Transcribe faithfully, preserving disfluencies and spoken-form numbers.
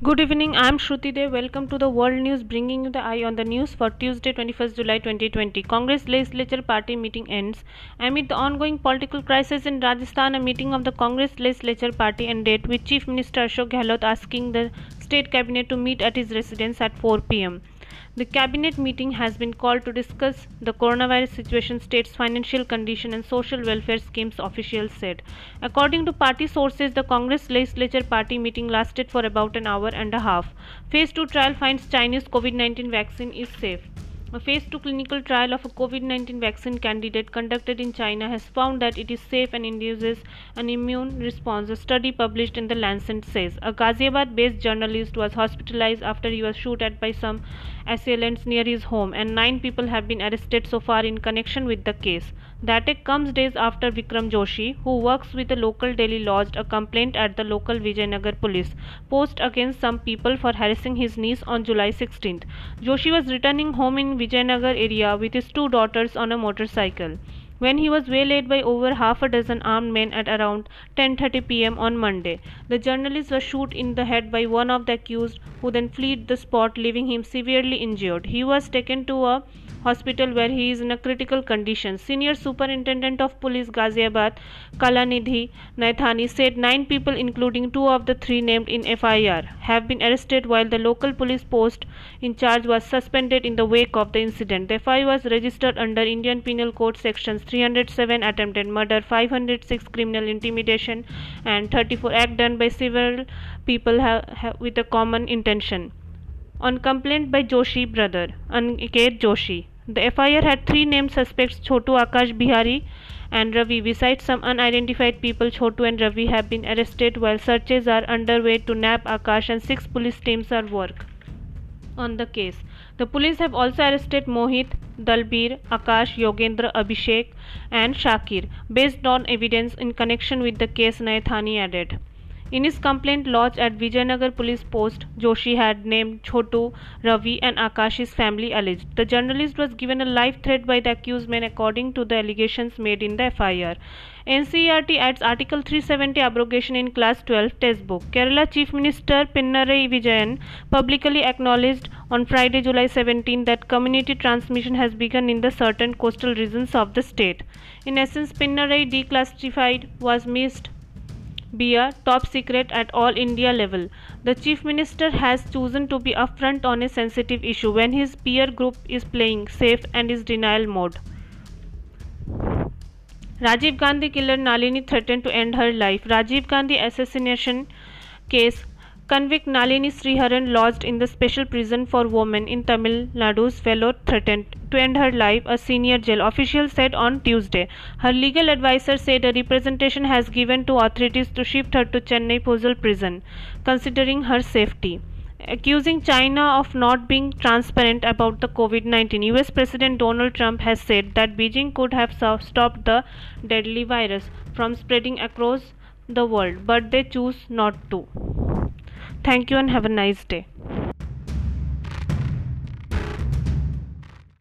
Good evening, I am Shruti Dey. Welcome to the World News, bringing you the eye on the news for Tuesday, twenty-first July twenty twenty. Congress Legislature Party meeting ends. Amid the ongoing political crisis in Rajasthan, a meeting of the Congress Legislature Party ended with Chief Minister Ashok Gehlot asking the State Cabinet to meet at his residence at four p m The Cabinet meeting has been called to discuss the coronavirus situation, state's financial condition and social welfare schemes, officials said. According to party sources, the Congress Legislature Party meeting lasted for about an hour and a half. Phase two trial finds Chinese COVID nineteen vaccine is safe. A phase two clinical trial of a COVID nineteen vaccine candidate conducted in China has found that it is safe and induces an immune response, a study published in the Lancet says. A Ghaziabad-based journalist was hospitalized after he was shot at by some assailants near his home, and nine people have been arrested so far in connection with the case. The attack comes days after Vikram Joshi, who works with the local daily, lodged a complaint at the local Vijayanagar police post against some people for harassing his niece on July sixteenth. Joshi was returning home in Vijayanagar area with his two daughters on a motorcycle when he was waylaid by over half a dozen armed men at around ten thirty p m on Monday. The journalist was shot in the head by one of the accused, who then fled the spot, leaving him severely injured. He was taken to a hospital where he is in a critical condition. Senior Superintendent of Police Ghaziabad, Kalanidhi Naithani, said nine people, including two of the three named in F I R, have been arrested, while the local police post in charge was suspended in the wake of the incident. The F I R was registered under Indian Penal Code sections three hundred seven attempted murder, five hundred six criminal intimidation and thirty-four acts done by several people ha- ha- with a common intention. On complaint by Joshi brother, Aniket Joshi, the F I R had three named suspects, Chhotu, Akash, Bihari and Ravi. Besides some unidentified people, Chhotu and Ravi have been arrested while searches are underway to nab Akash, and six police teams are work on the case. The police have also arrested Mohit, Dalbir, Akash, Yogendra, Abhishek and Shakir, based on evidence in connection with the case, Naithani added. In his complaint lodged at Vijayanagar police post, Joshi had named Chhotu, Ravi and Akash's family alleged. The journalist was given a life threat by the accused men, according to the allegations made in the F I R. N C E R T adds Article three seventy abrogation in Class twelve textbook. Kerala Chief Minister Pinarayi Vijayan publicly acknowledged on Friday, July seventeenth, that community transmission has begun in the certain coastal regions of the state. In essence, Pinarayi declassified was missed be a top secret at all India level. The Chief Minister has chosen to be upfront on a sensitive issue when his peer group is playing safe and is denial mode. Rajiv Gandhi killer Nalini threatened to end her life. Rajiv Gandhi assassination case convict Nalini Sriharan, lodged in the special prison for women in Tamil Nadu's Vellore, threatened to end her life, a senior jail official said on Tuesday. Her legal advisor said a representation has given to authorities to shift her to Chennai Puzhal prison, considering her safety. Accusing China of not being transparent about the COVID nineteen, U S President Donald Trump has said that Beijing could have stopped the deadly virus from spreading across the world, but they choose not to. Thank you and have a nice day.